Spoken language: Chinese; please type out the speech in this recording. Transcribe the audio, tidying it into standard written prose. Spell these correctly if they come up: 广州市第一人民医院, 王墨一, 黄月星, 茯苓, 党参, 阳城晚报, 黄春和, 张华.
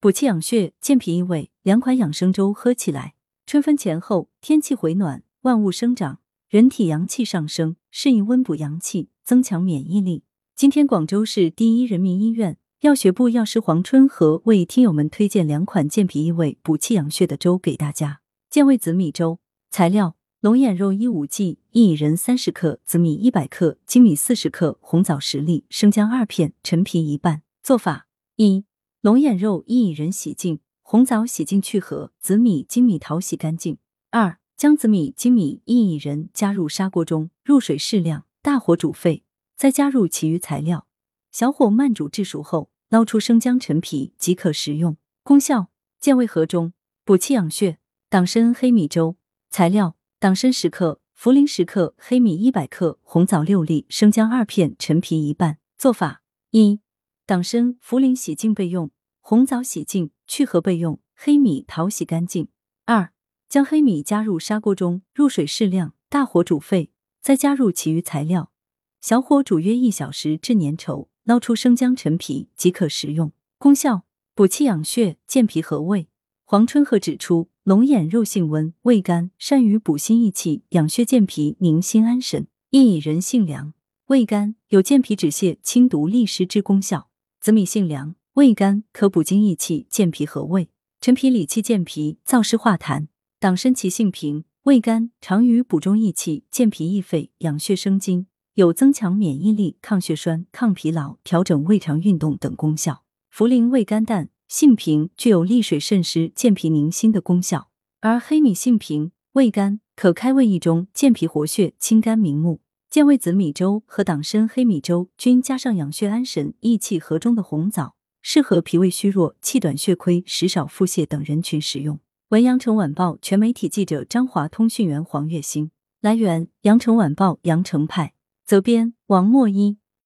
补气养血、健脾益胃，两款养生粥喝起来。春分前后，天气回暖，万物生长，人体阳气上升，适宜温补阳气，增强免疫力。今天广州市第一人民医院药学部药师黄春和为听友们推荐两款健脾益胃、补气养血的粥给大家。健胃紫米粥。材料：龙眼肉15g，薏仁30克，紫米100克，粳米40克，红枣10粒，生姜2片，陈皮1瓣。做法：1、龙眼肉、薏仁洗净，红枣洗净去核，紫米、粳米淘洗干净。2、将紫米、粳米、薏仁加入砂锅中，入水适量，大火煮沸，再加入其余材料，小火慢煮至熟后，捞出生姜、陈皮即可食用。功效：健胃和中，补气养血。党参黑米粥。材料：党参10克，茯苓10克，黑米100克，红枣6粒，生姜2片，陈皮1瓣。做法：1、党参、茯苓洗净备用，红枣洗净去核备用，黑米淘洗干净。2、将黑米加入砂锅中，入水适量，大火煮沸，再加入其余材料，小火煮约1小时至粘稠，捞出生姜、陈皮即可食用。功效：补气养血，健脾和胃。黄春和指出，龙眼肉性温，味甘，善于补心益气、养血健脾、宁心安神；薏仁性凉，味甘，有健脾止泻、清毒利湿之功效；紫米性凉，味甘，可补精益气、健脾和胃；陈皮理气健脾、燥湿化痰；党参其性平，味甘，常于补中益气、健脾益肺、养血生津，有增强免疫力、抗血栓、抗疲劳、调整胃肠运动等功效；茯苓味甘淡，性平，具有利水渗湿、健脾宁心的功效；而黑米性平，味甘，可开胃益中、健脾活血、清肝明目。健胃紫米粥和党参黑米粥均加上养血安神、益气和中的红枣，适合脾胃虚弱、气短血亏、食少腹泻等人群食用。文阳城晚报全媒体记者张华，通讯员黄月星。来源：阳城晚报阳城派。责编：王墨一。